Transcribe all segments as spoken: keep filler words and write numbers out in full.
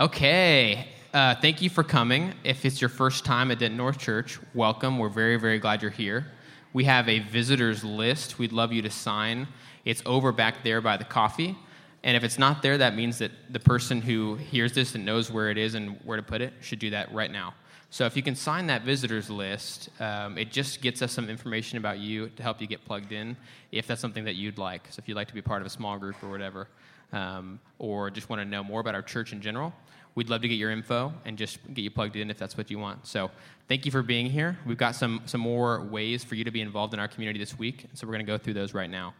Okay. Uh, thank you for coming. If it's your first time at Denton North Church, welcome. We're very, very glad you're here. We have a visitors list we'd love you to sign. It's over back there by the coffee. And if it's not there, that means that the person who hears this and knows where it is and where to put it should do that right now. So if you can sign that visitors list, um, it just gets us some information about you to help you get plugged in, if that's something that you'd like. So if you'd like to be part of a small group or whatever, um, or just want to know more about our church in general, we'd love to get your info and just get you plugged in if that's what you want. So thank you for being here. We've got some, some more ways for you to be involved in our community this week, so we're going to go through those right now.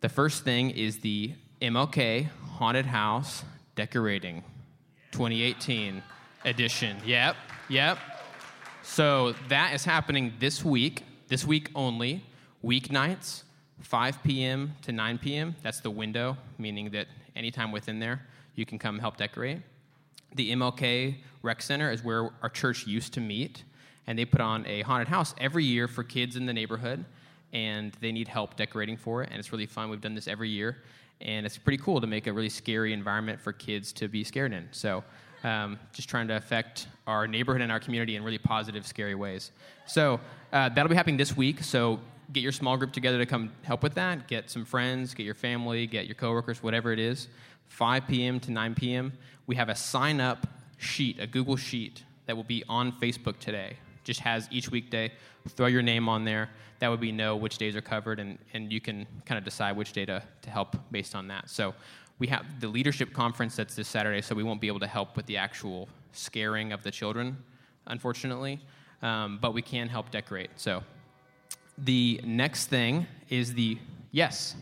The first thing is the M L K Haunted House Decorating twenty eighteen edition. Yep. Yep. So that is happening this week, this week only, weeknights, five p.m. to nine p.m. That's the window, meaning that anytime within there, you can come help decorate. The M L K Rec Center is where our church used to meet, and they put on a haunted house every year for kids in the neighborhood, and they need help decorating for it, and it's really fun. We've done this every year, and it's pretty cool to make a really scary environment for kids to be scared in. So Um, just trying to affect our neighborhood and our community in really positive, scary ways. So uh, that'll be happening this week. So get your small group together to come help with that. Get some friends, get your family, get your coworkers, whatever it is. five p.m. to nine p.m. We have a sign-up sheet, a Google sheet that will be on Facebook today. Just has each weekday. Throw your name on there. That would be know which days are covered, and, and you can kind of decide which day to, to help based on that. So we have the leadership conference that's this Saturday, so we won't be able to help with the actual scaring of the children, unfortunately, um, but we can help decorate. So the next thing is the, yes?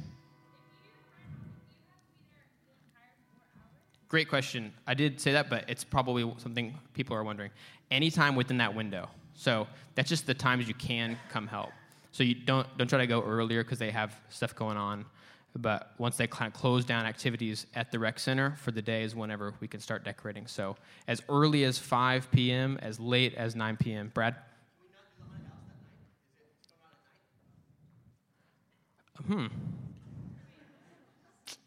Great question. I did say that, but it's probably something people are wondering. Anytime within that window. So that's just the times you can come help. So you don't don't try to go earlier because they have stuff going on. But once they kind of close down activities at the rec center for the day is whenever we can start decorating. So as early as five p.m., as late as nine p.m. Brad? Hmm.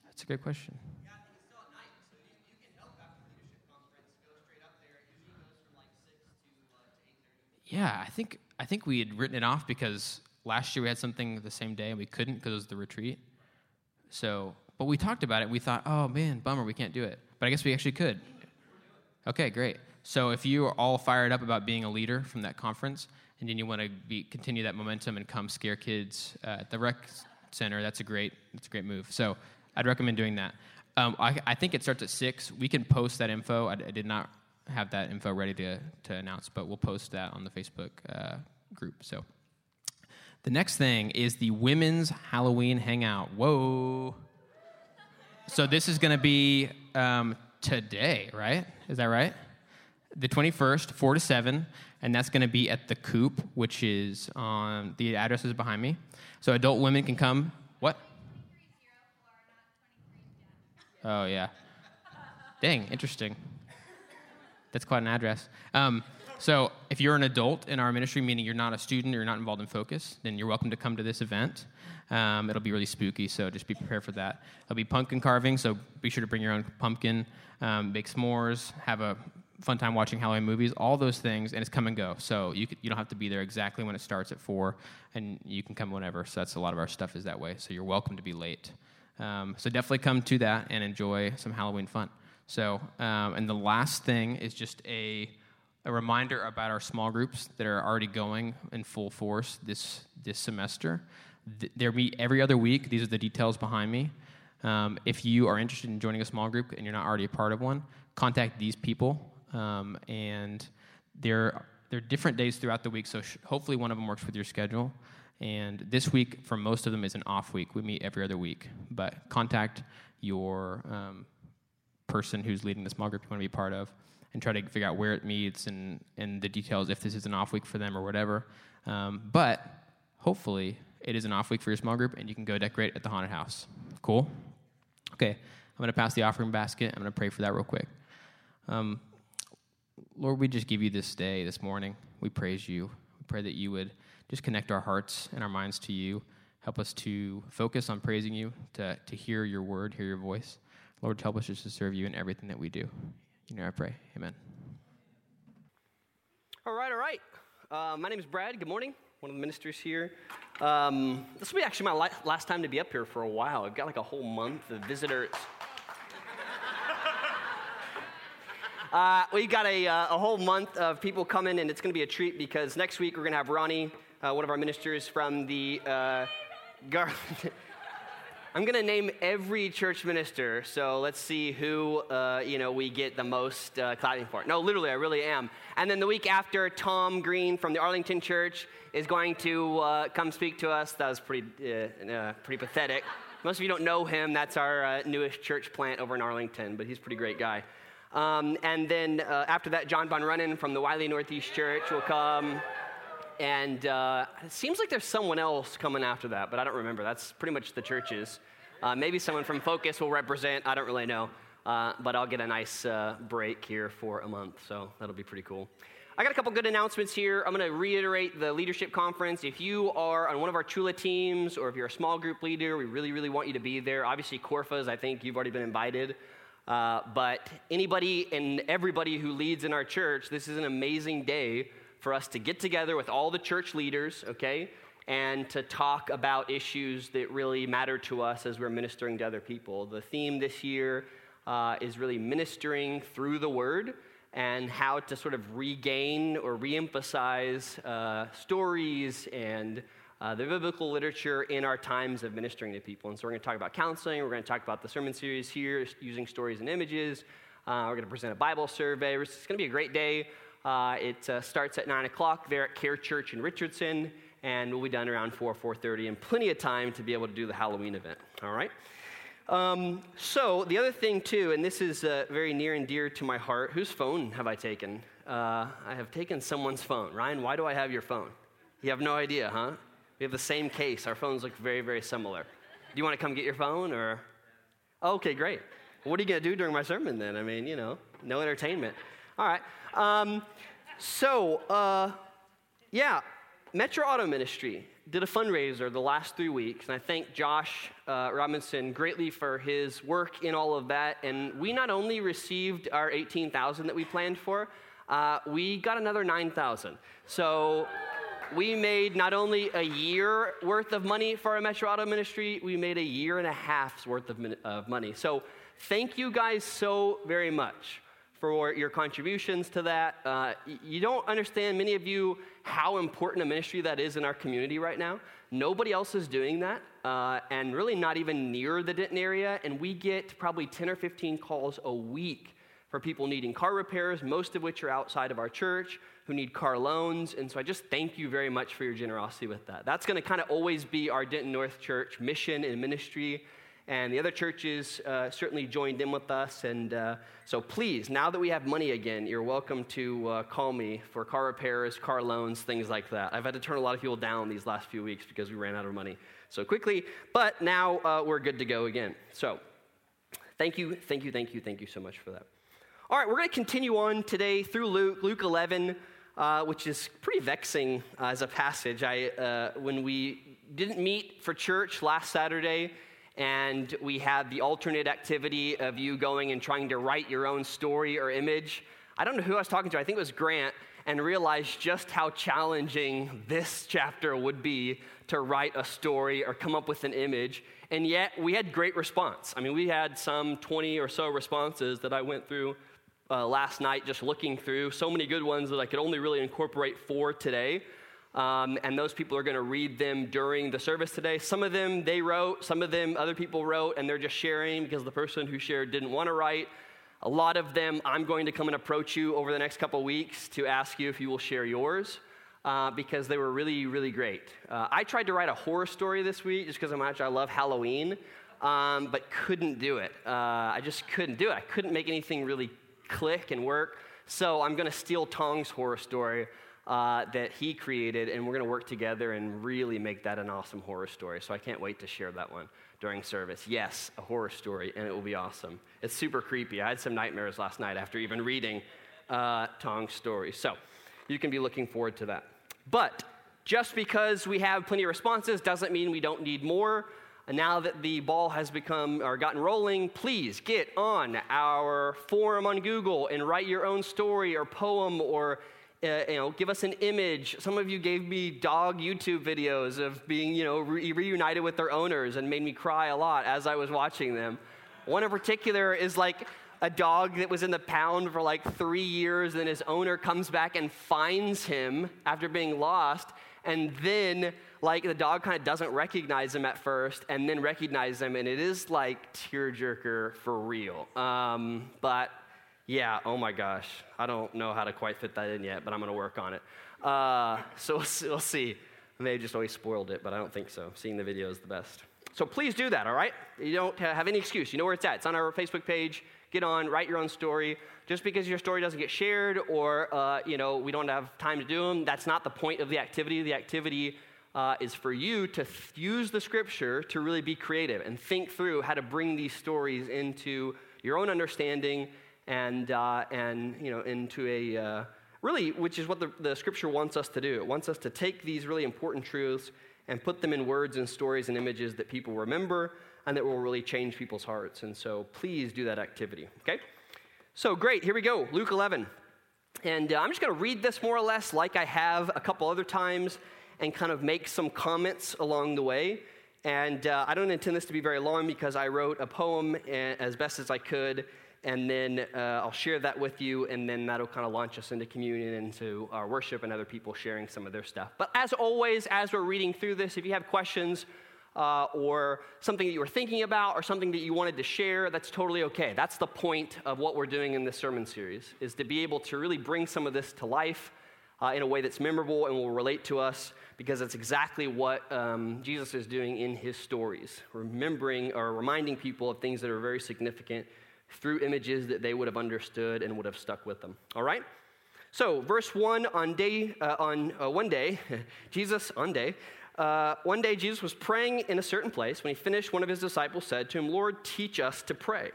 That's a great question. Yeah, but it's still at night, so you, you can help after the leadership conference. Go straight up there. It usually goes from like six to eight thirty. Yeah, I think, I think we had written it off because last year we had something the same day and we couldn't because it was the retreat. So, but we talked about it. We thought, oh, man, bummer, we can't do it. But I guess we actually could. Okay, great. So if you are all fired up about being a leader from that conference, and then you want to be, continue that momentum and come scare kids uh, at the rec center, that's a great that's a great move. So I'd recommend doing that. Um, I, I think it starts at six. We can post that info. I, I did not have that info ready to, to announce, but we'll post that on the Facebook uh, group. So. The next thing is the Women's Halloween Hangout. Whoa. So this is going to be um, today, right? Is that right? The twenty-first, four to seven, and that's going to be at the Coop, which is on, the address is behind me. So adult women can come. What? Oh, yeah. Dang, interesting. That's quite an address. Um So if you're an adult in our ministry, meaning you're not a student or you're not involved in Focus, then you're welcome to come to this event. Um, it'll be really spooky, so just be prepared for that. There'll be pumpkin carving, so be sure to bring your own pumpkin, um, make s'mores, have a fun time watching Halloween movies, all those things, and it's come and go. So you could, you don't have to be there exactly when it starts at four, and you can come whenever. So that's a lot of our stuff is that way, so you're welcome to be late. Um, so definitely come to that and enjoy some Halloween fun. So, um, and the last thing is just a... A reminder about our small groups that are already going in full force this this semester. Th- they'll be every other week. These are the details behind me. Um, if you are interested in joining a small group and you're not already a part of one, contact these people. Um, and they're, they're different days throughout the week, so sh- hopefully one of them works with your schedule. And this week, for most of them, is an off week. We meet every other week. But contact your um, person who's leading the small group you want to be part of, and try to figure out where it meets and, and the details if this is an off week for them or whatever. Um, but hopefully it is an off week for your small group and you can go decorate at the haunted house. Cool? Okay, I'm going to pass the offering basket. I'm going to pray for that real quick. Um, Lord, we just give you this day, this morning. We praise you. We pray that you would just connect our hearts and our minds to you. Help us to focus on praising you, to, to hear your word, hear your voice. Lord, help us just to serve you in everything that we do. You know, I pray. Amen. All right, all right. Uh, my name is Brad. Good morning. One of the ministers here. Um, this will be actually my li- last time to be up here for a while. I've got like a whole month of visitors. Uh, we've got a, uh, a whole month of people coming, and it's going to be a treat because next week we're going to have Ronnie, uh, one of our ministers from the uh, Garland. I'm going to name every church minister, so let's see who, uh, you know, we get the most uh, clapping for. No, literally, I really am. And then the week after, Tom Green from the Arlington Church is going to uh, come speak to us. That was pretty, uh, uh, pretty pathetic. Most of you don't know him. That's our uh, newest church plant over in Arlington, but he's a pretty great guy. Um, and then uh, after that, John Von Runnen from the Wiley Northeast Church will come. And uh, it seems like there's someone else coming after that, but I don't remember. That's pretty much the churches. Uh, maybe someone from Focus will represent. I don't really know, uh, but I'll get a nice uh, break here for a month, so that'll be pretty cool. I got a couple good announcements here. I'm going to reiterate the leadership conference. If you are on one of our Chula teams or if you're a small group leader, we really, really want you to be there. Obviously, Corfas, I think you've already been invited. Uh, but anybody and everybody who leads in our church, this is an amazing day for us to get together with all the church leaders, okay, and to talk about issues that really matter to us as we're ministering to other people. The theme this year uh, is really ministering through the word and how to sort of regain or reemphasize uh, stories and uh, the biblical literature in our times of ministering to people. And so we're going to talk about counseling. We're going to talk about the sermon series here using stories and images. Uh, we're going to present a Bible survey. It's going to be a great day. Uh, it uh, starts at nine o'clock there at Care Church in Richardson, and we'll be done around four, four thirty, and plenty of time to be able to do the Halloween event, all right? Um, so the other thing, too, and this is uh, very near and dear to my heart. Whose phone have I taken? Uh, I have taken someone's phone. Ryan, why do I have your phone? You have no idea, huh? We have the same case. Our phones look very, very similar. Do you want to come get your phone, or? Oh, okay, great. What are you going to do during my sermon, then? I mean, you know, no entertainment. All right, um, so, uh, yeah, Metro Auto Ministry did a fundraiser the last three weeks, and I thank Josh uh, Robinson greatly for his work in all of that, and we not only received our eighteen thousand dollars that we planned for, uh, we got another nine thousand dollars, so we made not only a year worth of money for our Metro Auto Ministry, we made a year and a half's worth of, min- of money, so thank you guys so very much for your contributions to that. Uh, you don't understand, many of you, how important a ministry that is in our community right now. Nobody else is doing that, uh, and really not even near the Denton area, and we get probably ten or fifteen calls a week for people needing car repairs, most of which are outside of our church, who need car loans, and so I just thank you very much for your generosity with that. That's gonna kinda always be our Denton North Church mission and ministry. And the other churches uh, certainly joined in with us. And uh, so please, now that we have money again, you're welcome to uh, call me for car repairs, car loans, things like that. I've had to turn a lot of people down these last few weeks because we ran out of money so quickly. But now uh, we're good to go again. So thank you, thank you, thank you, thank you so much for that. All right, we're going to continue on today through Luke, Luke eleven, uh, which is pretty vexing uh, as a passage. I uh, when we didn't meet for church last Saturday, and we had the alternate activity of you going and trying to write your own story or image. I don't know who I was talking to. I think it was Grant, and realized just how challenging this chapter would be to write a story or come up with an image. And yet we had great response. I mean, we had some twenty or so responses that I went through uh, last night, just looking through. So many good ones that I could only really incorporate four today. Um, and those people are going to read them during the service today. Some of them they wrote, some of them other people wrote, and they're just sharing because the person who shared didn't want to write. A lot of them, I'm going to come and approach you over the next couple weeks to ask you if you will share yours uh, because they were really, really great. Uh, I tried to write a horror story this week just because I'm actually, I love Halloween, um, but couldn't do it. Uh, I just couldn't do it. I couldn't make anything really click and work. So I'm going to steal Tong's horror story Uh, that he created, and we're going to work together and really make that an awesome horror story. So I can't wait to share that one during service. Yes, a horror story, and it will be awesome. It's super creepy. I had some nightmares last night after even reading uh, Tong's story. So you can be looking forward to that. But just because we have plenty of responses doesn't mean we don't need more. And now that the ball has become or gotten rolling, please get on our forum on Google and write your own story or poem or Uh, you know, give us an image. Some of you gave me dog YouTube videos of being, you know, re- reunited with their owners and made me cry a lot as I was watching them. One in particular is like a dog that was in the pound for like three years, and then his owner comes back and finds him after being lost, and then like the dog kind of doesn't recognize him at first and then recognizes him, and it is like tearjerker for real. Um, but... Yeah, oh my gosh. I don't know how to quite fit that in yet, but I'm going to work on it. Uh, so we'll see. I may have just always spoiled it, but I don't think so. Seeing the video is the best. So please do that, all right? You don't have any excuse. You know where it's at. It's on our Facebook page. Get on, write your own story. Just because your story doesn't get shared or, uh, you know, we don't have time to do them, that's not the point of the activity. The activity uh, is for you to th- use the scripture to really be creative and think through how to bring these stories into your own understanding and uh, and you know into a uh, really, which is what the, the scripture wants us to do. It wants us to take these really important truths and put them in words and stories and images that people remember and that will really change people's hearts. And so please do that activity, okay? So great, here we go, Luke eleven. And uh, I'm just gonna read this more or less like I have a couple other times and kind of make some comments along the way. And uh, I don't intend this to be very long because I wrote a poem as best as I could, and then uh, I'll share that with you, and then that'll kind of launch us into communion, into our worship, and other people sharing some of their stuff. But as always, as we're reading through this, if you have questions uh, or something that you were thinking about or something that you wanted to share, that's totally okay. That's the point of what we're doing in this sermon series, is to be able to really bring some of this to life uh, in a way that's memorable and will relate to us, because that's exactly what um, Jesus is doing in his stories, remembering or reminding people of things that are very significant through images that they would have understood and would have stuck with them. All right? So, verse one, on day, uh, on uh, one day, Jesus, on day, uh, one day Jesus was praying in a certain place. When he finished, one of his disciples said to him, "Lord, teach us to pray."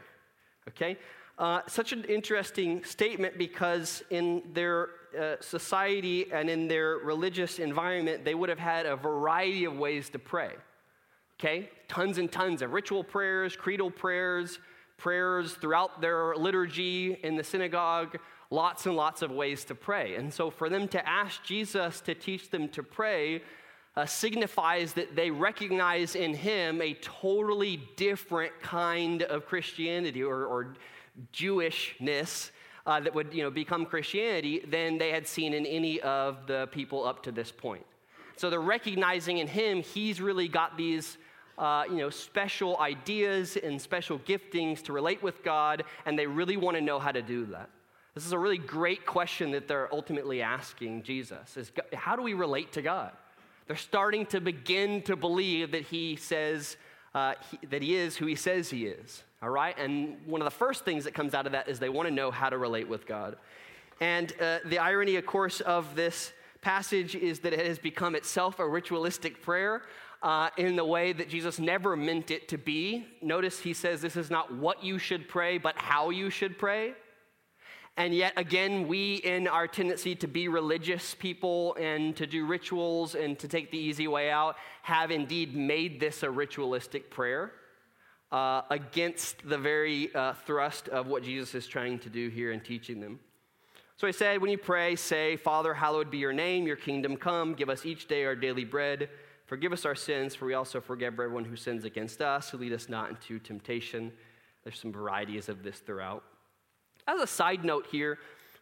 Okay? Uh, such an interesting statement, because in their uh, society and in their religious environment, they would have had a variety of ways to pray. Okay? Tons and tons of ritual prayers, creedal prayers, prayers throughout their liturgy in the synagogue, lots and lots of ways to pray. And so for them to ask Jesus to teach them to pray uh, signifies that they recognize in him a totally different kind of Christianity or, or Jewishness uh, that would, you know, become Christianity than they had seen in any of the people up to this point. So they're recognizing in him, he's really got these Uh, you know, special ideas and special giftings to relate with God, and they really want to know how to do that. This is a really great question that they're ultimately asking Jesus, is how do we relate to God? They're starting to begin to believe that he says, uh, he, that he is who he says he is, all right? And one of the first things that comes out of that is they want to know how to relate with God. And uh, the irony, of course, of this passage is that it has become itself a ritualistic prayer, Uh, in the way that Jesus never meant it to be. Notice he says this is not what you should pray, but how you should pray. And yet again, we in our tendency to be religious people and to do rituals and to take the easy way out have indeed made this a ritualistic prayer uh, against the very uh, thrust of what Jesus is trying to do here in teaching them. So he said, when you pray, say, "Father, hallowed be your name, your kingdom come, give us each day our daily bread. Forgive us our sins, for we also forgive everyone who sins against us. So lead us not into temptation." There's some varieties of this throughout. As a side note here,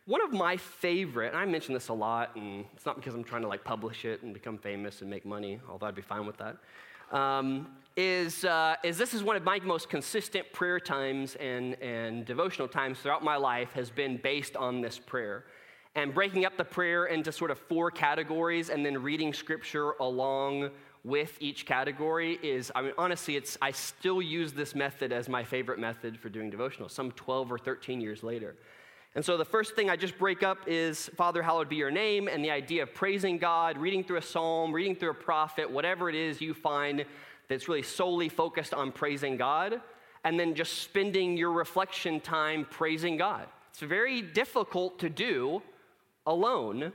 one of my favorite, and I mention this a lot, and it's not because I'm trying to like publish it and become famous and make money, although I'd be fine with that, um, is uh, is this is one of my most consistent prayer times and, and devotional times throughout my life has been based on this prayer. And breaking up the prayer into sort of four categories and then reading scripture along with each category is, I mean, honestly, it's I still use this method as my favorite method for doing devotional, some twelve or thirteen years later. And so the first thing I just break up is, "Father, hallowed be your name," and the idea of praising God, reading through a psalm, reading through a prophet, whatever it is you find that's really solely focused on praising God, and then just spending your reflection time praising God. It's very difficult to do alone,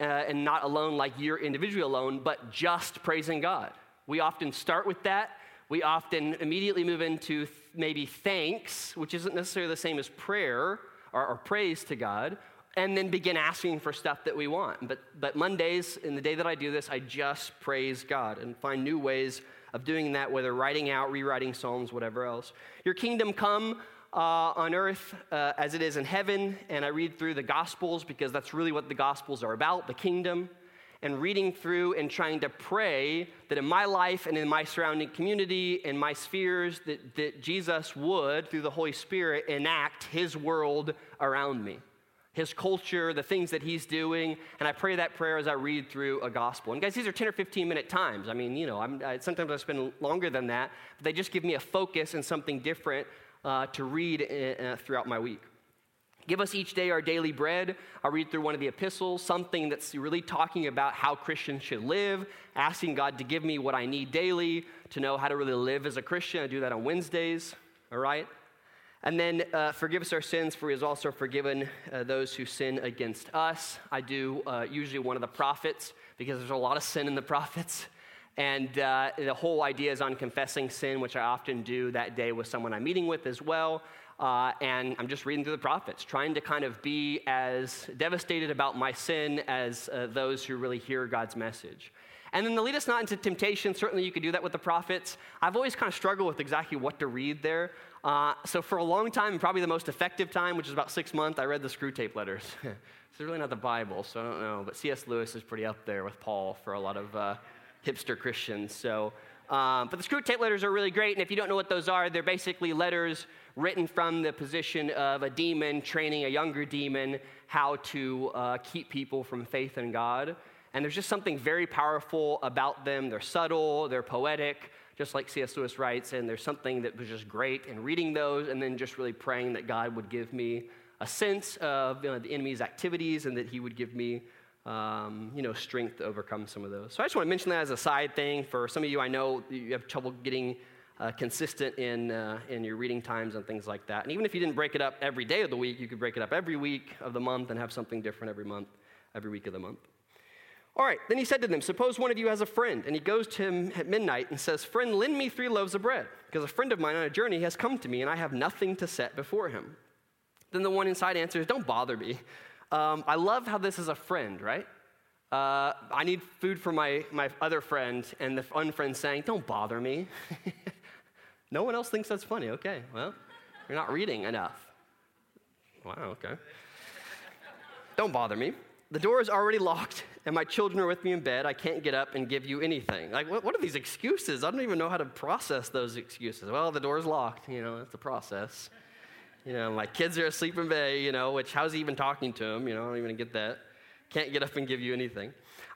uh, and not alone like you're individually alone, but just praising God. We often start with that. we often immediately move into th- maybe thanks, which isn't necessarily the same as prayer or, or praise to God, and then begin asking for stuff that we want. But but Mondays, in the day that I do this, I just praise God and find new ways of doing that, whether writing out, rewriting Psalms, whatever else. Your kingdom come uh, on earth uh, as it is in heaven, and I read through the Gospels because that's really what the Gospels are about, the kingdom, and reading through and trying to pray that in my life and in my surrounding community and my spheres that, that Jesus would, through the Holy Spirit, enact his world around me, his culture, the things that he's doing, and I pray that prayer as I read through a gospel. And guys, these are ten or fifteen minute times. I mean, you know, I'm, I, sometimes I spend longer than that, but they just give me a focus and something different uh, to read uh, throughout my week. Give us each day our daily bread. I'll read through one of the epistles, something that's really talking about how Christians should live, asking God to give me what I need daily to know how to really live as a Christian. I do that on Wednesdays, all right? And then uh, forgive us our sins, for he has also forgiven uh, those who sin against us. I do uh, usually one of the prophets, because there's a lot of sin in the prophets. And uh, the whole idea is on confessing sin, which I often do that day with someone I'm meeting with as well. Uh, and I'm just reading through the prophets, trying to kind of be as devastated about my sin as uh, those who really hear God's message. And then the lead us not into temptation, certainly you could do that with the prophets. I've always kind of struggled with exactly what to read there. Uh, so for a long time, probably the most effective time, which is about six months, I read the Screwtape Letters. It's really not the Bible, so I don't know. But C S. Lewis is pretty up there with Paul for a lot of uh, hipster Christians. So, um, but the Screwtape Letters are really great. And if you don't know what those are, they're basically letters written from the position of a demon training a younger demon how to uh, keep people from faith in God. And there's just something very powerful about them. They're subtle, they're poetic, just like C S. Lewis writes, and there's something that was just great in reading those and then just really praying that God would give me a sense of, you know, the enemy's activities and that he would give me Um, you know, strength to overcome some of those. So I just want to mention that as a side thing. For some of you, I know you have trouble getting uh, consistent in uh, in your reading times and things like that. And even if you didn't break it up every day of the week, you could break it up every week of the month and have something different every month, every week of the month. All right, then he said to them, suppose one of you has a friend, and he goes to him at midnight and says, friend, lend me three loaves of bread, because a friend of mine on a journey has come to me, and I have nothing to set before him. Then the one inside answers, don't bother me. Um, I love how this is a friend, right? Uh, I need food for my, my other friend, and the unfriend saying, don't bother me. No one else thinks that's funny. Okay, well, you're not reading enough. Wow, okay. Don't bother me. The door is already locked, and my children are with me in bed. I can't get up and give you anything. Like, what, what are these excuses? I don't even know how to process those excuses. Well, the door's locked. You know, that's the process. You know, my kids are asleep in bed, you know, which how's he even talking to him? You know, I don't even get that. Can't get up and give you anything.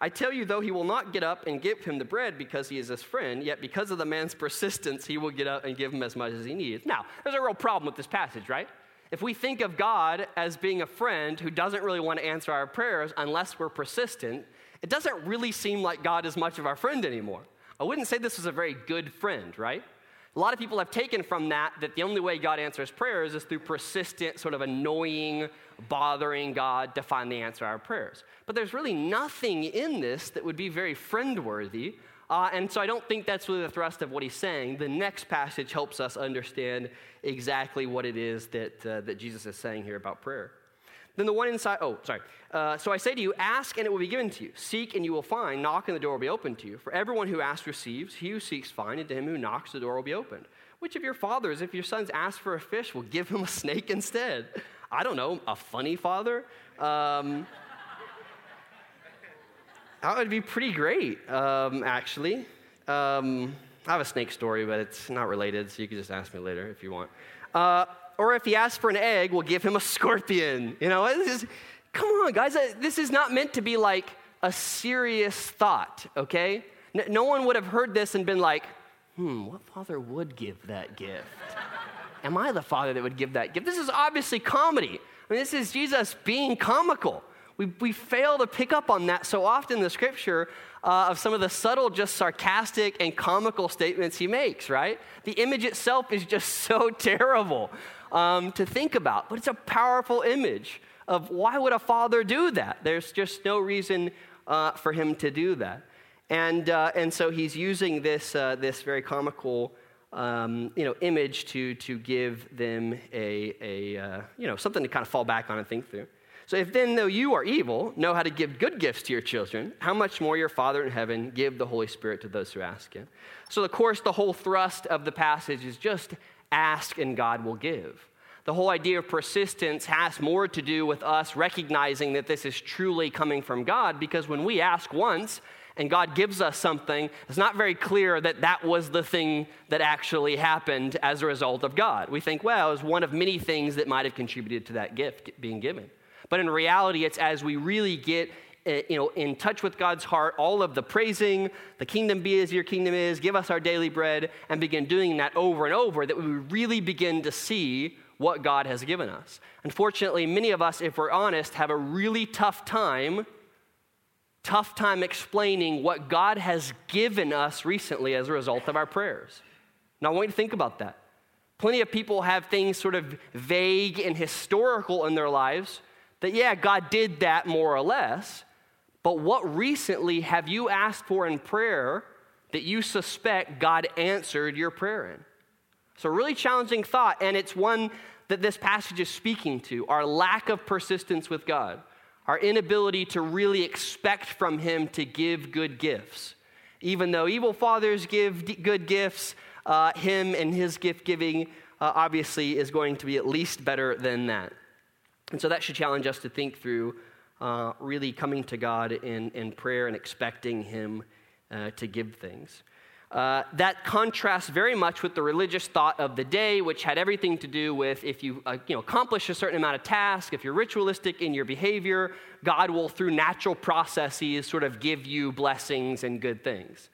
I tell you, though, he will not get up and give him the bread because he is his friend, yet because of the man's persistence, he will get up and give him as much as he needs. Now, there's a real problem with this passage, right? If we think of God as being a friend who doesn't really want to answer our prayers unless we're persistent, it doesn't really seem like God is much of our friend anymore. I wouldn't say this was a very good friend, right? A lot of people have taken from that that the only way God answers prayers is through persistent, sort of annoying, bothering God to finally answer our prayers. But there's really nothing in this that would be very friend-worthy, uh, and so I don't think that's really the thrust of what he's saying. The next passage helps us understand exactly what it is that uh, that Jesus is saying here about prayer. Then the one inside, oh, sorry. Uh, so I say to you, ask and it will be given to you. Seek and you will find. Knock and the door will be opened to you. For everyone who asks receives. He who seeks finds. And to him who knocks, the door will be opened. Which of your fathers, if your sons ask for a fish, will give him a snake instead? I don't know, a funny father? Um, that would be pretty great, um, actually. Um, I have a snake story, but it's not related, so you can just ask me later if you want. Uh, Or if he asks for an egg, we'll give him a scorpion. You know, this is, come on, guys. This is not meant to be like a serious thought, okay? No one would have heard this and been like, hmm, what father would give that gift? Am I the father that would give that gift? This is obviously comedy. I mean, this is Jesus being comical. We we fail to pick up on that so often in the scripture uh, of some of the subtle, just sarcastic and comical statements he makes, right? The image itself is just so terrible um, to think about, but it's a powerful image of why would a father do that? There's just no reason uh, for him to do that. And uh, and so he's using this uh, this very comical um, you know, image to to give them a a uh, you know, something to kind of fall back on and think through. So if then, though you are evil, know how to give good gifts to your children, how much more your Father in heaven give the Holy Spirit to those who ask him. So of course, the whole thrust of the passage is just ask and God will give. The whole idea of persistence has more to do with us recognizing that this is truly coming from God, because when we ask once and God gives us something, it's not very clear that that was the thing that actually happened as a result of God. We think, well, it was one of many things that might have contributed to that gift being given. But in reality, it's as we really get, you know, in touch with God's heart, all of the praising, the kingdom be as your kingdom is, give us our daily bread, and begin doing that over and over, that we really begin to see what God has given us. Unfortunately, many of us, if we're honest, have a really tough time, tough time explaining what God has given us recently as a result of our prayers. Now, I want you to think about that. Plenty of people have things sort of vague and historical in their lives, that, yeah, God did that more or less, but what recently have you asked for in prayer that you suspect God answered your prayer in? It's a really challenging thought, and it's one that this passage is speaking to, our lack of persistence with God, our inability to really expect from him to give good gifts. Even though evil fathers give good gifts, uh, him and his gift-giving uh, obviously is going to be at least better than that. And so that should challenge us to think through uh, really coming to God in, in prayer and expecting him uh, to give things. Uh, that contrasts very much with the religious thought of the day, which had everything to do with if you, uh, you know, accomplish a certain amount of task, if you're ritualistic in your behavior, God will, through natural processes, sort of give you blessings and good things.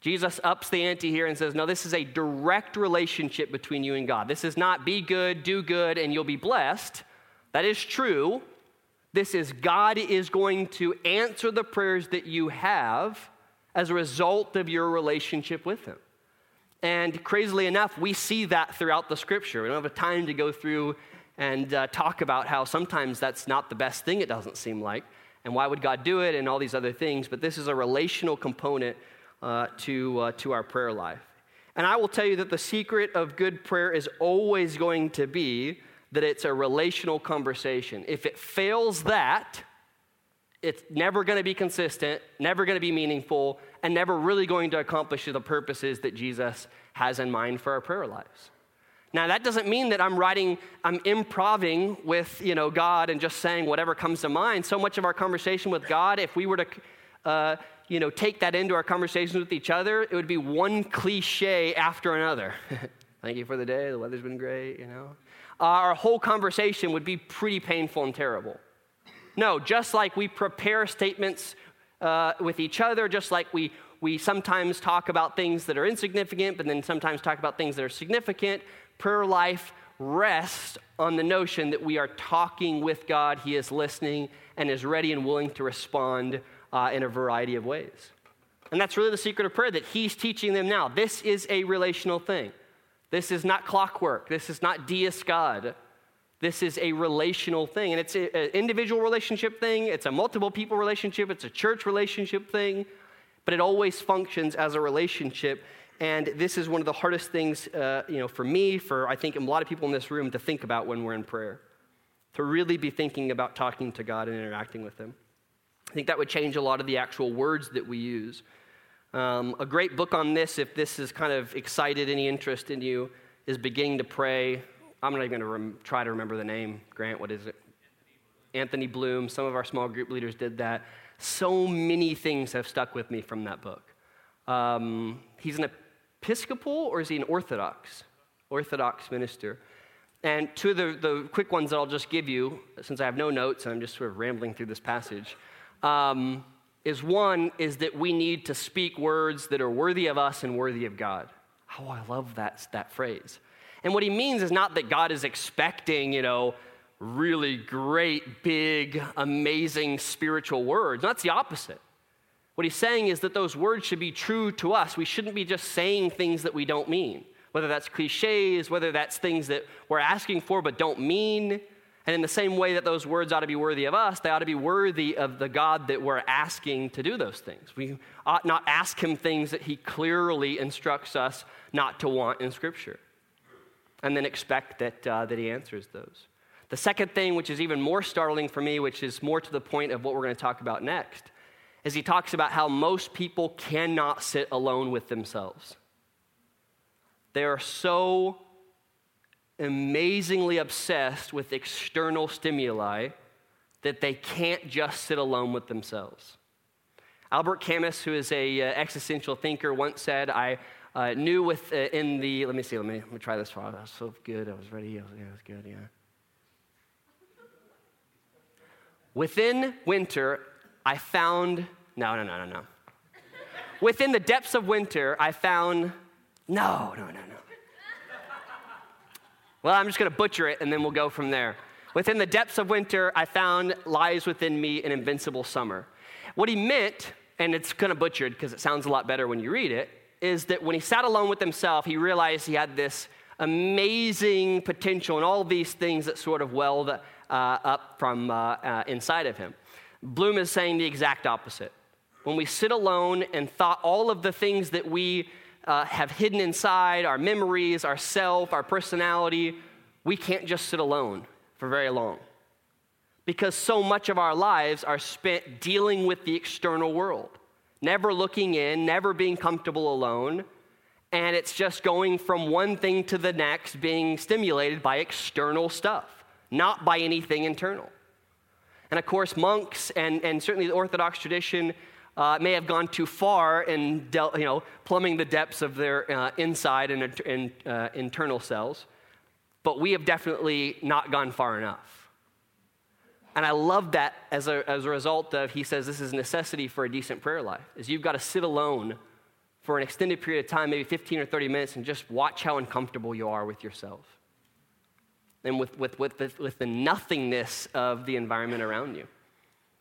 Jesus ups the ante here and says, no, this is a direct relationship between you and God. This is not be good, do good, and you'll be blessed. That is true. This is God is going to answer the prayers that you have as a result of your relationship with him. And crazily enough, we see that throughout the scripture. We don't have time to go through and uh, talk about how sometimes that's not the best thing, it doesn't seem like, and why would God do it and all these other things, but this is a relational component uh, to, uh, to our prayer life. And I will tell you that the secret of good prayer is always going to be that it's a relational conversation. If it fails that, it's never going to be consistent, never going to be meaningful, and never really going to accomplish the purposes that Jesus has in mind for our prayer lives. Now, that doesn't mean that I'm writing, I'm improvising with, you know, God and just saying whatever comes to mind. So much of our conversation with God, if we were to, uh, you know, take that into our conversations with each other, it would be one cliche after another. Thank you for the day, the weather's been great, you know. Uh, our whole conversation would be pretty painful and terrible. No, just like we prepare statements uh, with each other, just like we, we sometimes talk about things that are insignificant, but then sometimes talk about things that are significant, prayer life rests on the notion that we are talking with God, he is listening, and is ready and willing to respond uh, in a variety of ways. And that's really the secret of prayer that he's teaching them now. This is a relational thing. This is not clockwork. This is not deist God. This is a relational thing. And it's an individual relationship thing. It's a multiple people relationship. It's a church relationship thing. But it always functions as a relationship. And this is one of the hardest things, uh, you know, for me, for I think a lot of people in this room to think about when we're in prayer. To really be thinking about talking to God and interacting with him. I think that would change a lot of the actual words that we use. Um, a great book on this, if this has kind of excited any interest in you, is Beginning to Pray. I'm not even going to rem- try to remember the name. Grant, what is it? Anthony Bloom. Anthony Bloom. Some of our small group leaders did that. So many things have stuck with me from that book. Um, he's an Episcopal, or is he an Orthodox? Orthodox minister. And two of the, the quick ones that I'll just give you, since I have no notes and I'm just sort of rambling through this passage, um, is one is that we need to speak words that are worthy of us and worthy of God. Oh, I love that, that phrase. And what he means is not that God is expecting, you know, really great, big, amazing spiritual words. That's the opposite. What he's saying is that those words should be true to us. We shouldn't be just saying things that we don't mean, whether that's cliches, whether that's things that we're asking for but don't mean. And in the same way that those words ought to be worthy of us, they ought to be worthy of the God that we're asking to do those things. We ought not ask him things that he clearly instructs us not to want in Scripture, and then expect that uh, that he answers those. The second thing, which is even more startling for me, which is more to the point of what we're going to talk about next, is he talks about how most people cannot sit alone with themselves. They are so amazingly obsessed with external stimuli that they can't just sit alone with themselves. Albert Camus, who is a uh, existential thinker, once said, I uh, knew with uh, in the, let me see, let me, let me try this one. I was so good, I was ready, I was, yeah, I was good, yeah. Within winter, I found, no, no, no, no, no. Within the depths of winter, I found, no, no, no, no. Well, I'm just going to butcher it, and then we'll go from there. Within the depths of winter, I found lies within me an invincible summer. What he meant, and it's kind of butchered because it sounds a lot better when you read it, is that when he sat alone with himself, he realized he had this amazing potential and all these things that sort of welled uh, up from uh, uh, inside of him. Bloom is saying the exact opposite. When we sit alone and thought all of the things that we Uh, have hidden inside, our memories, our self, our personality, we can't just sit alone for very long because so much of our lives are spent dealing with the external world, never looking in, never being comfortable alone, and it's just going from one thing to the next, being stimulated by external stuff, not by anything internal. And of course, monks and, and certainly the Orthodox tradition Uh, may have gone too far in, del- you know, plumbing the depths of their uh, inside and, and uh, internal selves, but we have definitely not gone far enough. And I love that as a as a result of, he says this is a necessity for a decent prayer life, is you've got to sit alone for an extended period of time, maybe fifteen or thirty minutes, and just watch how uncomfortable you are with yourself and with with with the, with the nothingness of the environment around you.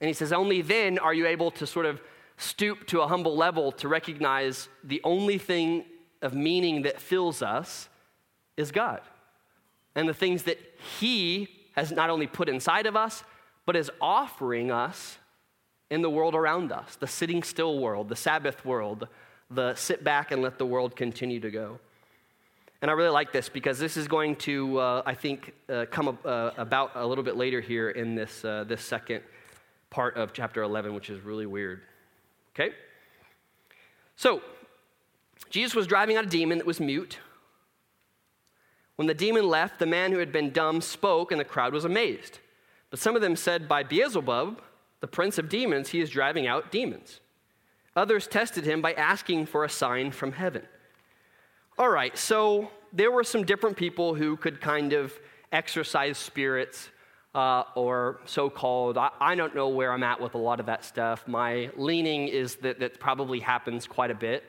And he says only then are you able to sort of stoop to a humble level to recognize the only thing of meaning that fills us is God and the things that he has not only put inside of us, but is offering us in the world around us, the sitting still world, the Sabbath world, the sit back and let the world continue to go. And I really like this because this is going to, uh, I think, uh, come up, uh, about a little bit later here in this uh, this second part of chapter eleven, which is really weird. Okay? So, Jesus was driving out a demon that was mute. When the demon left, the man who had been dumb spoke, and the crowd was amazed. But some of them said, by Beelzebub, the prince of demons, he is driving out demons. Others tested him by asking for a sign from heaven. All right, so there were some different people who could kind of exorcise spirits, Uh, or so-called. I, I don't know where I'm at with a lot of that stuff. My leaning is that that probably happens quite a bit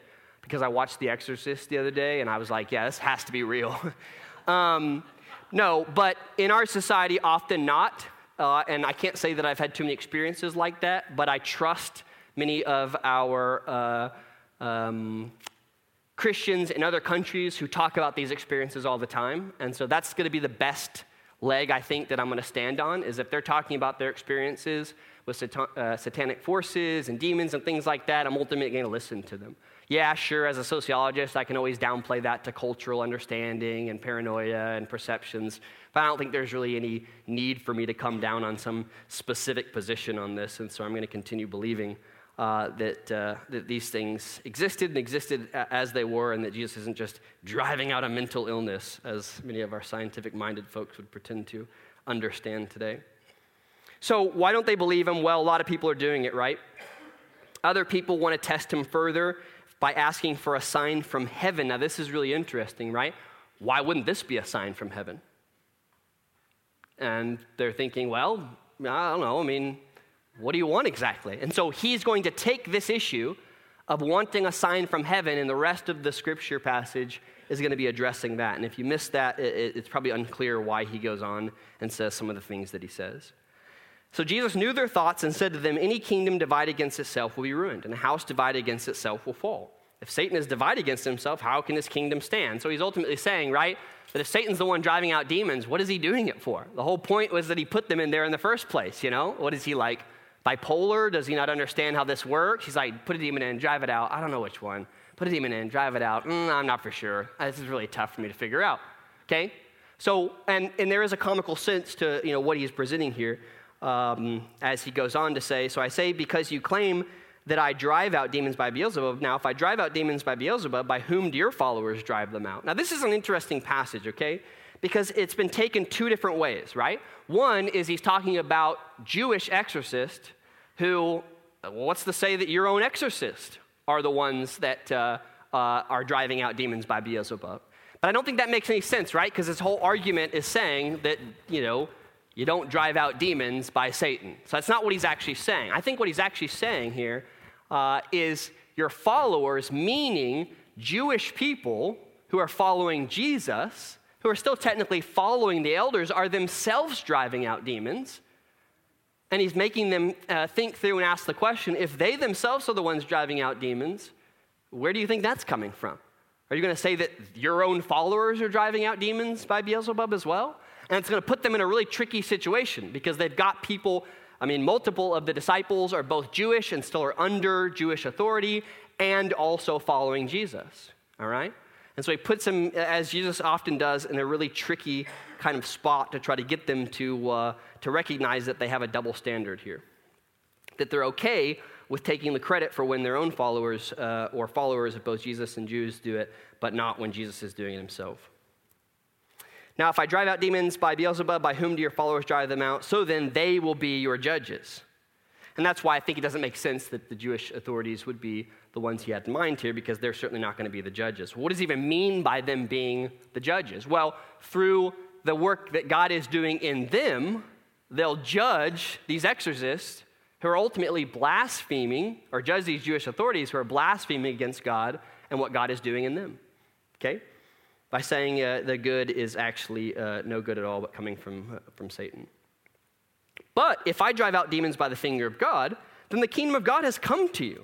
because I watched The Exorcist the other day and I was like, yeah, this has to be real. um, no, but in our society, often not. Uh, and I can't say that I've had too many experiences like that, but I trust many of our uh, um, Christians in other countries who talk about these experiences all the time. And so that's going to be the best leg I think that I'm going to stand on, is if they're talking about their experiences with satan- uh, satanic forces and demons and things like that, I'm ultimately going to listen to them. Yeah, sure, as a sociologist, I can always downplay that to cultural understanding and paranoia and perceptions, but I don't think there's really any need for me to come down on some specific position on this, and so I'm going to continue believing uh, that, uh, that these things existed and existed as they were, and that Jesus isn't just driving out a mental illness, as many of our scientific-minded folks would pretend to understand today. So why don't they believe him? Well, a lot of people are doing it, right? Other people want to test him further by asking for a sign from heaven. Now, this is really interesting, right? Why wouldn't this be a sign from heaven? And they're thinking, well, I don't know, I mean, what do you want exactly? And so he's going to take this issue of wanting a sign from heaven, and the rest of the scripture passage is going to be addressing that. And if you miss that, it's probably unclear why he goes on and says some of the things that he says. So Jesus knew their thoughts and said to them, any kingdom divided against itself will be ruined, and a house divided against itself will fall. If Satan is divided against himself, how can his kingdom stand? So he's ultimately saying, right, that if Satan's the one driving out demons, what is he doing it for? The whole point was that he put them in there in the first place, you know? What is he, like, bipolar? Does he not understand how this works? He's like, put a demon in, drive it out. I don't know which one. Put a demon in, drive it out. Mm, I'm not for sure. This is really tough for me to figure out, okay? So, and, and there is a comical sense to, you know, what he's presenting here um, as he goes on to say, so I say, because you claim that I drive out demons by Beelzebub. Now, if I drive out demons by Beelzebub, by whom do your followers drive them out? Now, this is an interesting passage, okay? Because it's been taken two different ways, right? One is he's talking about Jewish exorcists who, what's to say that your own exorcists are the ones that uh, uh, are driving out demons by Beelzebub? But I don't think that makes any sense, right? Because this whole argument is saying that, you know, you don't drive out demons by Satan. So that's not what he's actually saying. I think what he's actually saying here Uh, is your followers, meaning Jewish people who are following Jesus, who are still technically following the elders, are themselves driving out demons. And he's making them uh, think through and ask the question, if they themselves are the ones driving out demons, where do you think that's coming from? Are you going to say that your own followers are driving out demons by Beelzebub as well? And it's going to put them in a really tricky situation because they've got people... I mean, multiple of the disciples are both Jewish and still are under Jewish authority and also following Jesus, all right? And so he puts them, as Jesus often does, in a really tricky kind of spot to try to get them to uh, to recognize that they have a double standard here, that they're okay with taking the credit for when their own followers uh, or followers of both Jesus and Jews do it, but not when Jesus is doing it himself. Now, if I drive out demons by Beelzebub, by whom do your followers drive them out? So then they will be your judges. And that's why I think it doesn't make sense that the Jewish authorities would be the ones he had in mind here, because they're certainly not going to be the judges. What does he even mean by them being the judges? Well, through the work that God is doing in them, they'll judge these exorcists who are ultimately blaspheming, or judge these Jewish authorities who are blaspheming against God and what God is doing in them, okay? By saying uh, the good is actually uh, no good at all, but coming from uh, from Satan. But if I drive out demons by the finger of God, then the kingdom of God has come to you.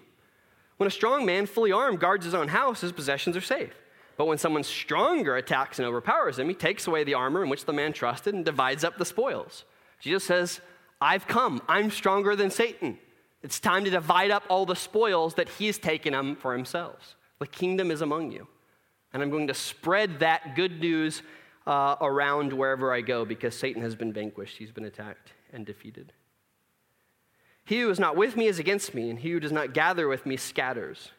When a strong man, fully armed, guards his own house, his possessions are safe. But when someone stronger attacks and overpowers him, he takes away the armor in which the man trusted and divides up the spoils. Jesus says, I've come. I'm stronger than Satan. It's time to divide up all the spoils that he's taken them for himself. The kingdom is among you. And I'm going to spread that good news uh, around wherever I go, because Satan has been vanquished. He's been attacked and defeated. He who is not with me is against me, and he who does not gather with me scatters.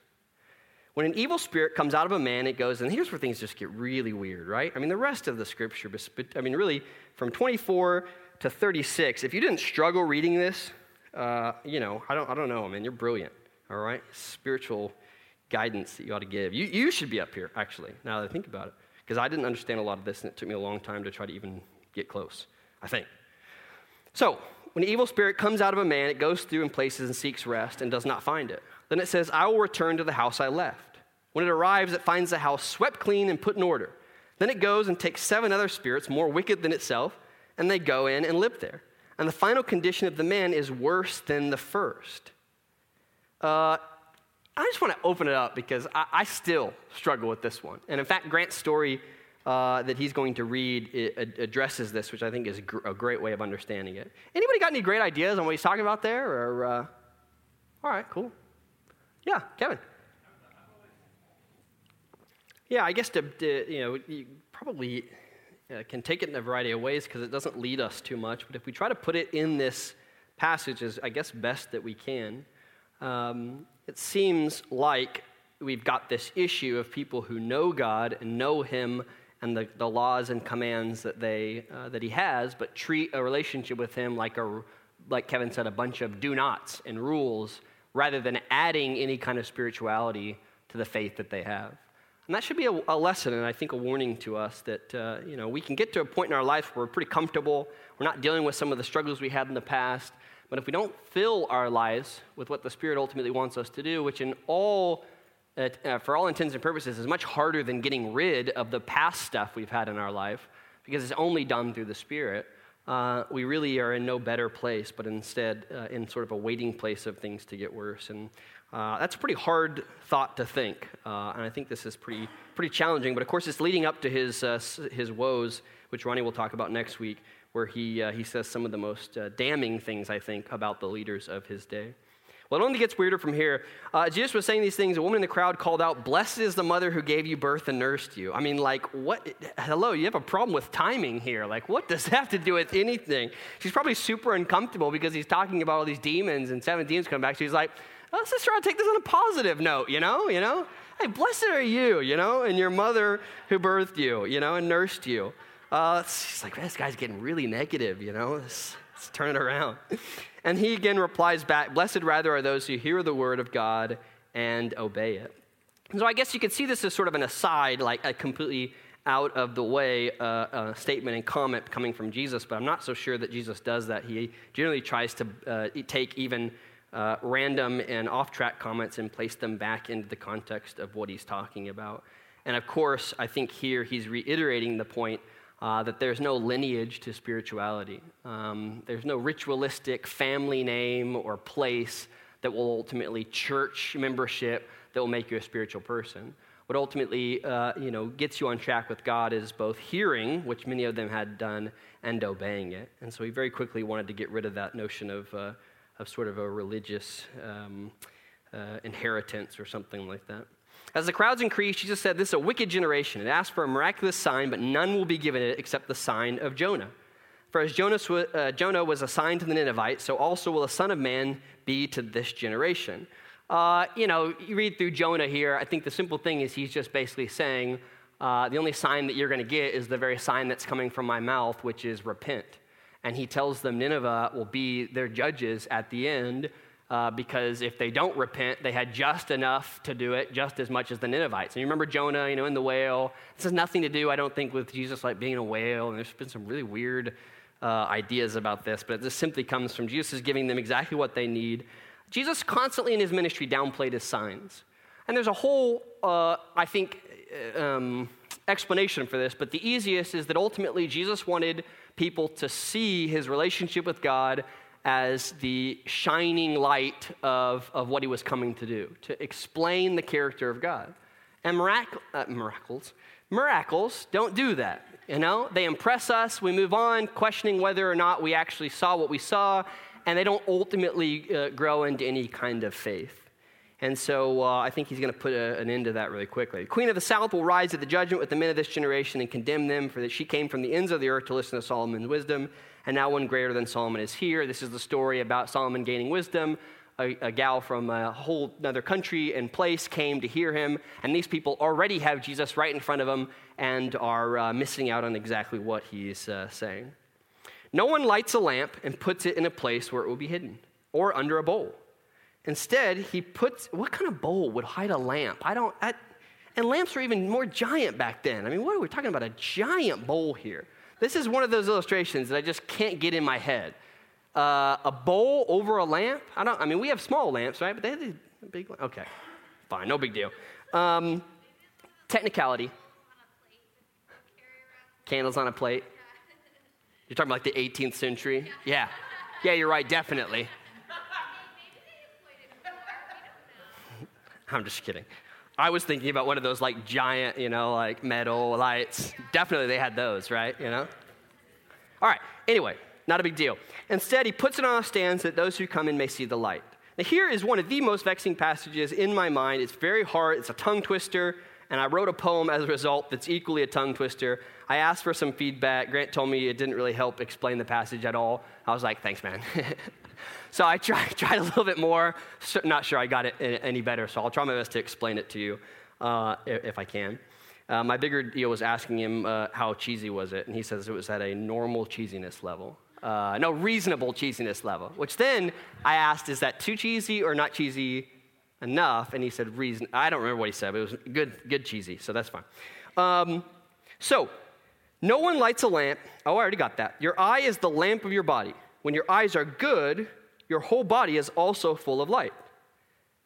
When an evil spirit comes out of a man, it goes, and here's where things just get really weird, right? I mean, the rest of the scripture, I mean, really, from twenty-four to thirty-six, if you didn't struggle reading this, uh, you know, I don't, I don't know, man, you're brilliant, all right? Spiritual guidance that you ought to give. You you should be up here, actually, now that I think about it, because I didn't understand a lot of this, and it took me a long time to try to even get close, I think. So, when an evil spirit comes out of a man, it goes through and places and seeks rest and does not find it. Then it says, I will return to the house I left. When it arrives, it finds the house swept clean and put in order. Then it goes and takes seven other spirits, more wicked than itself, and they go in and live there. And the final condition of the man is worse than the first. Uh... I just want to open it up because I, I still struggle with this one. And in fact, Grant's story uh, that he's going to read it, it addresses this, which I think is gr- a great way of understanding it. Anybody got any great ideas on what he's talking about there? Or uh... All right, cool. Yeah, Kevin. Yeah, I guess to, to, you know, you probably uh, can take it in a variety of ways because it doesn't lead us too much. But if we try to put it in this passage as, I guess, best that we can... Um, it seems like we've got this issue of people who know God and know him and the, the laws and commands that they uh, that he has, but treat a relationship with him like, a, like Kevin said, a bunch of do-nots and rules rather than adding any kind of spirituality to the faith that they have. And that should be a, a lesson and I think a warning to us that uh, you know we can get to a point in our life where we're pretty comfortable, we're not dealing with some of the struggles we had in the past, but if we don't fill our lives with what the Spirit ultimately wants us to do, which in all, uh, for all intents and purposes is much harder than getting rid of the past stuff we've had in our life because it's only done through the Spirit, uh, we really are in no better place, but instead uh, in sort of a waiting place of things to get worse. And uh, that's a pretty hard thought to think, uh, and I think this is pretty pretty challenging. But of course, it's leading up to his uh, his woes, which Ronnie will talk about next week, where he uh, he says some of the most uh, damning things, I think, about the leaders of his day. Well, it only gets weirder from here. Uh, Jesus was saying these things. A woman in the crowd called out, "Blessed is the mother who gave you birth and nursed you." I mean, like, what? Hello, you have a problem with timing here. Like, what does that have to do with anything? She's probably super uncomfortable because he's talking about all these demons and seven demons come back. She's like, oh, let's just try to take this on a positive note, you know, you know? Hey, blessed are you, you know, and your mother who birthed you, you know, and nursed you. Uh, she's like, this guy's getting really negative, you know? Let's, let's turn it around. And he again replies back, "Blessed rather are those who hear the word of God and obey it." And so I guess you could see this as sort of an aside, like a completely out of the way uh, uh, statement and comment coming from Jesus, but I'm not so sure that Jesus does that. He generally tries to uh, take even uh, random and off-track comments and place them back into the context of what he's talking about. And of course, I think here he's reiterating the point Uh, that there's no lineage to spirituality. Um, there's no ritualistic family name or place that will ultimately church membership that will make you a spiritual person. What ultimately, uh, you know, gets you on track with God is both hearing, which many of them had done, and obeying it. And so he very quickly wanted to get rid of that notion of uh, of sort of a religious um, uh, inheritance or something like that. As the crowds increased, Jesus said, "This is a wicked generation. It asked for a miraculous sign, but none will be given it except the sign of Jonah. For as Jonas, uh, Jonah was a sign to the Ninevites, so also will a son of man be to this generation." Uh, you know, you read through Jonah here, I think the simple thing is he's just basically saying, uh, the only sign that you're going to get is the very sign that's coming from my mouth, which is repent. And he tells them Nineveh will be their judges at the end, Uh, because if they don't repent, they had just enough to do it, just as much as the Ninevites. And you remember Jonah, you know, in the whale. This has nothing to do, I don't think, with Jesus like being a whale. And there's been some really weird uh, ideas about this, but this simply comes from Jesus giving them exactly what they need. Jesus constantly in his ministry downplayed his signs. And there's a whole, uh, I think, um, explanation for this, but the easiest is that ultimately Jesus wanted people to see his relationship with God as the shining light of, of what he was coming to do, to explain the character of God. And mirac- uh, miracles, miracles don't do that, you know? They impress us, we move on, questioning whether or not we actually saw what we saw, and they don't ultimately uh, grow into any kind of faith. And so uh, I think he's going to put a, an end to that really quickly. "The Queen of the South will rise at the judgment with the men of this generation and condemn them, for that she came from the ends of the earth to listen to Solomon's wisdom, and now one greater than Solomon is here." This is the story about Solomon gaining wisdom. A, a gal from a whole other country and place came to hear him, and these people already have Jesus right in front of them and are uh, missing out on exactly what he's uh, saying. "No one lights a lamp and puts it in a place where it will be hidden or under a bowl. Instead, he puts..." What kind of bowl would hide a lamp? I don't... I, and lamps were even more giant back then. I mean, what are we talking about? A giant bowl here. This is one of those illustrations that I just can't get in my head. Uh, a bowl over a lamp? I don't... I mean, we have small lamps, right? But they had these big... Okay. Fine. No big deal. Um, technicality. Candles on a plate. You're talking about like the eighteenth century? Yeah. Yeah, you're right. Definitely. I'm just kidding. I was thinking about one of those like giant, you know, like metal lights. Definitely they had those, right? You know? All right. Anyway, not a big deal. "Instead, he puts it on a stand so that those who come in may see the light." Now, here is one of the most vexing passages in my mind. It's very hard. It's a tongue twister. And I wrote a poem as a result that's equally a tongue twister. I asked for some feedback. Grant told me it didn't really help explain the passage at all. I was like, thanks, man. So I tried, tried a little bit more. So, not sure I got it any better, so I'll try my best to explain it to you uh, if I can. Uh, my bigger deal was asking him uh, how cheesy was it, and he says it was at a normal cheesiness level. Uh, no, reasonable cheesiness level, which then I asked, is that too cheesy or not cheesy enough? And he said, reason. I don't remember what he said, but it was good, good cheesy, so that's fine. Um, so, "No one lights a lamp." Oh, I already got that. "Your eye is the lamp of your body. When your eyes are good, your whole body is also full of light.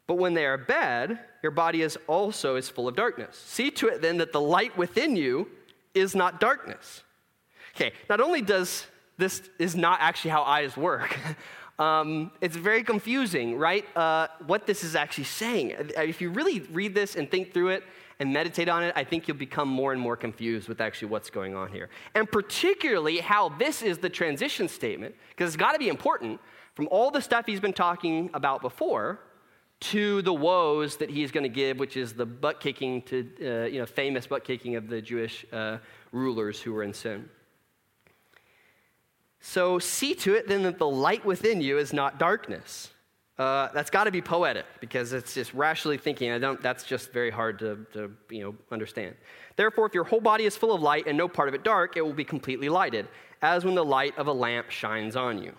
But when they are bad, your body is also is full of darkness. See to it then that the light within you is not darkness." Okay, not only does this is not actually how eyes work. Um, it's very confusing, right? Uh, what this is actually saying. If you really read this and think through it and meditate on it, I think you'll become more and more confused with actually what's going on here. And particularly how this is the transition statement, because it's got to be important from all the stuff he's been talking about before to the woes that he's going to give, which is the butt kicking to, uh, you know, famous butt kicking of the Jewish uh, rulers who were in sin. So see to it then that the light within you is not darkness. Uh, that's got to be poetic because it's just rationally thinking. I don't. That's just very hard to, to you know understand. Therefore, if your whole body is full of light and no part of it dark, it will be completely lighted, as when the light of a lamp shines on you.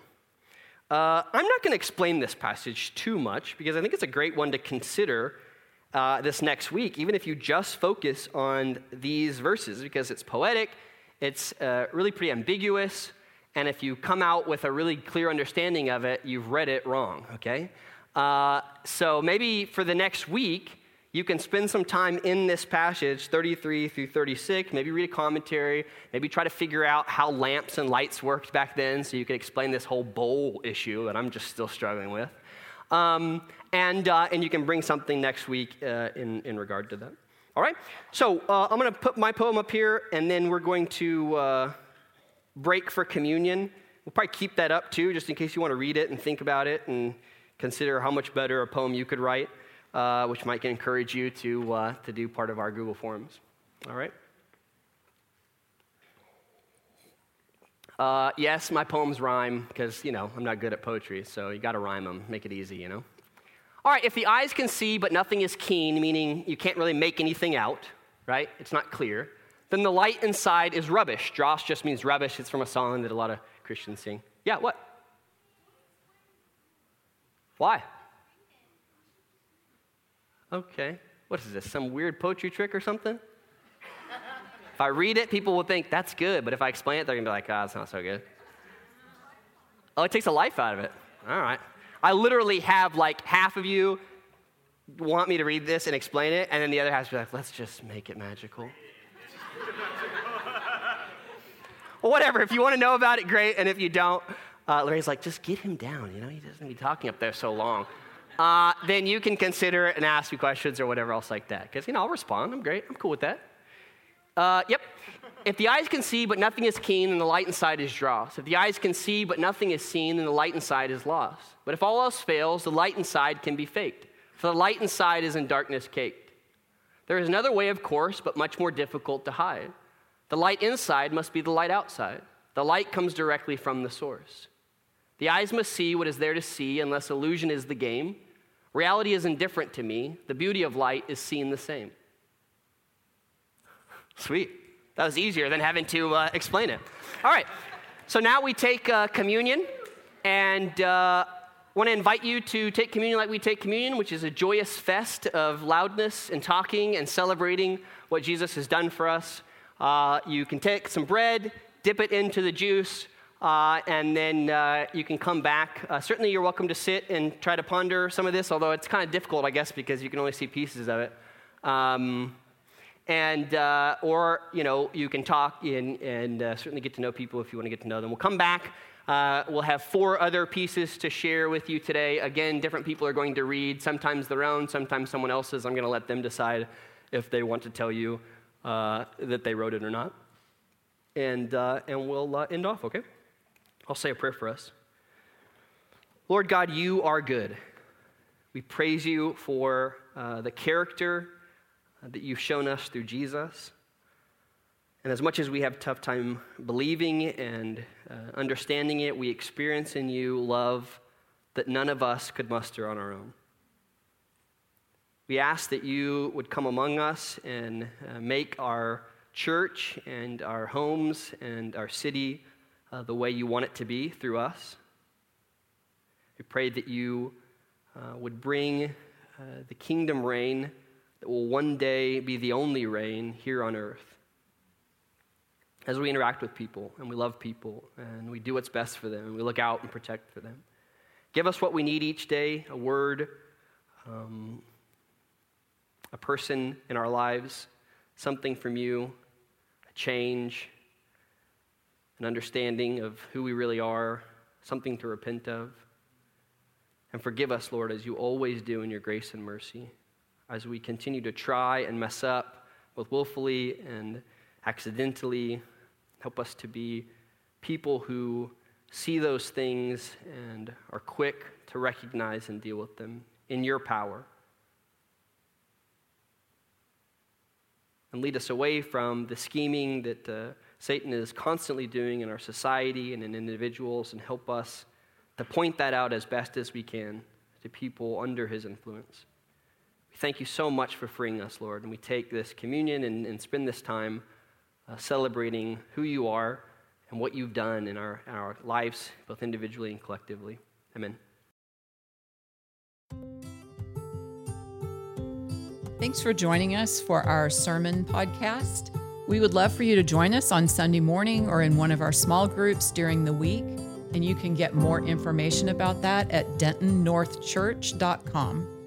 Uh, I'm not going to explain this passage too much because I think it's a great one to consider uh, this next week, even if you just focus on these verses because it's poetic, it's uh, really pretty ambiguous. And if you come out with a really clear understanding of it, you've read it wrong, okay? Uh, so maybe for the next week, you can spend some time in this passage, thirty-three through thirty-six, maybe read a commentary, maybe try to figure out how lamps and lights worked back then so you can explain this whole bowl issue that I'm just still struggling with. Um, and uh, and you can bring something next week uh, in, in regard to that. All right? So uh, I'm going to put my poem up here, and then we're going to... Uh, break for communion. We'll probably keep that up too, just in case you want to read it and think about it and consider how much better a poem you could write, uh, which might encourage you to uh, to do part of our Google Forms. All right? Uh, yes, my poems rhyme because, you know, I'm not good at poetry, so you got to rhyme them. Make it easy, you know? All right, if the eyes can see but nothing is keen, meaning you can't really make anything out, right? It's not clear. Then the light inside is rubbish. Dross just means rubbish. It's from a song that a lot of Christians sing. Yeah, what? Why? Okay. What is this, some weird poetry trick or something? If I read it, people will think, that's good. But if I explain it, they're going to be like, ah, oh, it's not so good. Oh, it takes a life out of it. All right. I literally have like half of you want me to read this and explain it, and then the other half is like, let's just make it magical. Well, whatever, if you want to know about it, great, and if you don't, uh, Larry's like, just get him down, you know, he doesn't be talking up there so long. Uh, then you can consider it and ask me questions or whatever else like that, because, you know, I'll respond, I'm great, I'm cool with that. Uh, yep, if the eyes can see but nothing is keen, then the light inside is dross. If the eyes can see but nothing is seen, then the light inside is lost. But if all else fails, the light inside can be faked, for the light inside is in darkness caked. There is another way, of course, but much more difficult to hide. The light inside must be the light outside. The light comes directly from the source. The eyes must see what is there to see, unless illusion is the game. Reality is indifferent to me. The beauty of light is seen the same. Sweet. That was easier than having to uh, explain it. All right. So now we take uh, communion, and uh, want to invite you to take communion like we take communion, which is a joyous fest of loudness and talking and celebrating what Jesus has done for us. Uh, you can take some bread, dip it into the juice, uh, and then uh, you can come back. Uh, certainly, you're welcome to sit and try to ponder some of this, although it's kind of difficult, I guess, because you can only see pieces of it. Um, and uh, or, you know, you can talk and, and uh, certainly get to know people if you want to get to know them. We'll come back. Uh, we'll have four other pieces to share with you today. Again, different people are going to read, sometimes their own, sometimes someone else's. I'm going to let them decide if they want to tell you Uh, that they wrote it or not, and uh, and we'll uh, end off, okay? I'll say a prayer for us. Lord God, you are good. We praise you for uh, the character that you've shown us through Jesus, and as much as we have a tough time believing and uh, understanding it, we experience in you love that none of us could muster on our own. We ask that you would come among us and uh, make our church and our homes and our city uh, the way you want it to be through us. We pray that you uh, would bring uh, the kingdom reign that will one day be the only reign here on earth. As we interact with people and we love people and we do what's best for them and we look out and protect for them. Give us what we need each day, a word, um, a person in our lives, something from you, a change, an understanding of who we really are, something to repent of. And forgive us, Lord, as you always do in your grace and mercy, as we continue to try and mess up both willfully and accidentally. Help us to be people who see those things and are quick to recognize and deal with them in your power. And lead us away from the scheming that uh, Satan is constantly doing in our society and in individuals, and help us to point that out as best as we can to people under his influence. We thank you so much for freeing us, Lord, and we take this communion and, and spend this time uh, celebrating who you are and what you've done in our, in our lives, both individually and collectively. Amen. Thanks for joining us for our sermon podcast. We would love for you to join us on Sunday morning or in one of our small groups during the week. And you can get more information about that at denton north church dot com.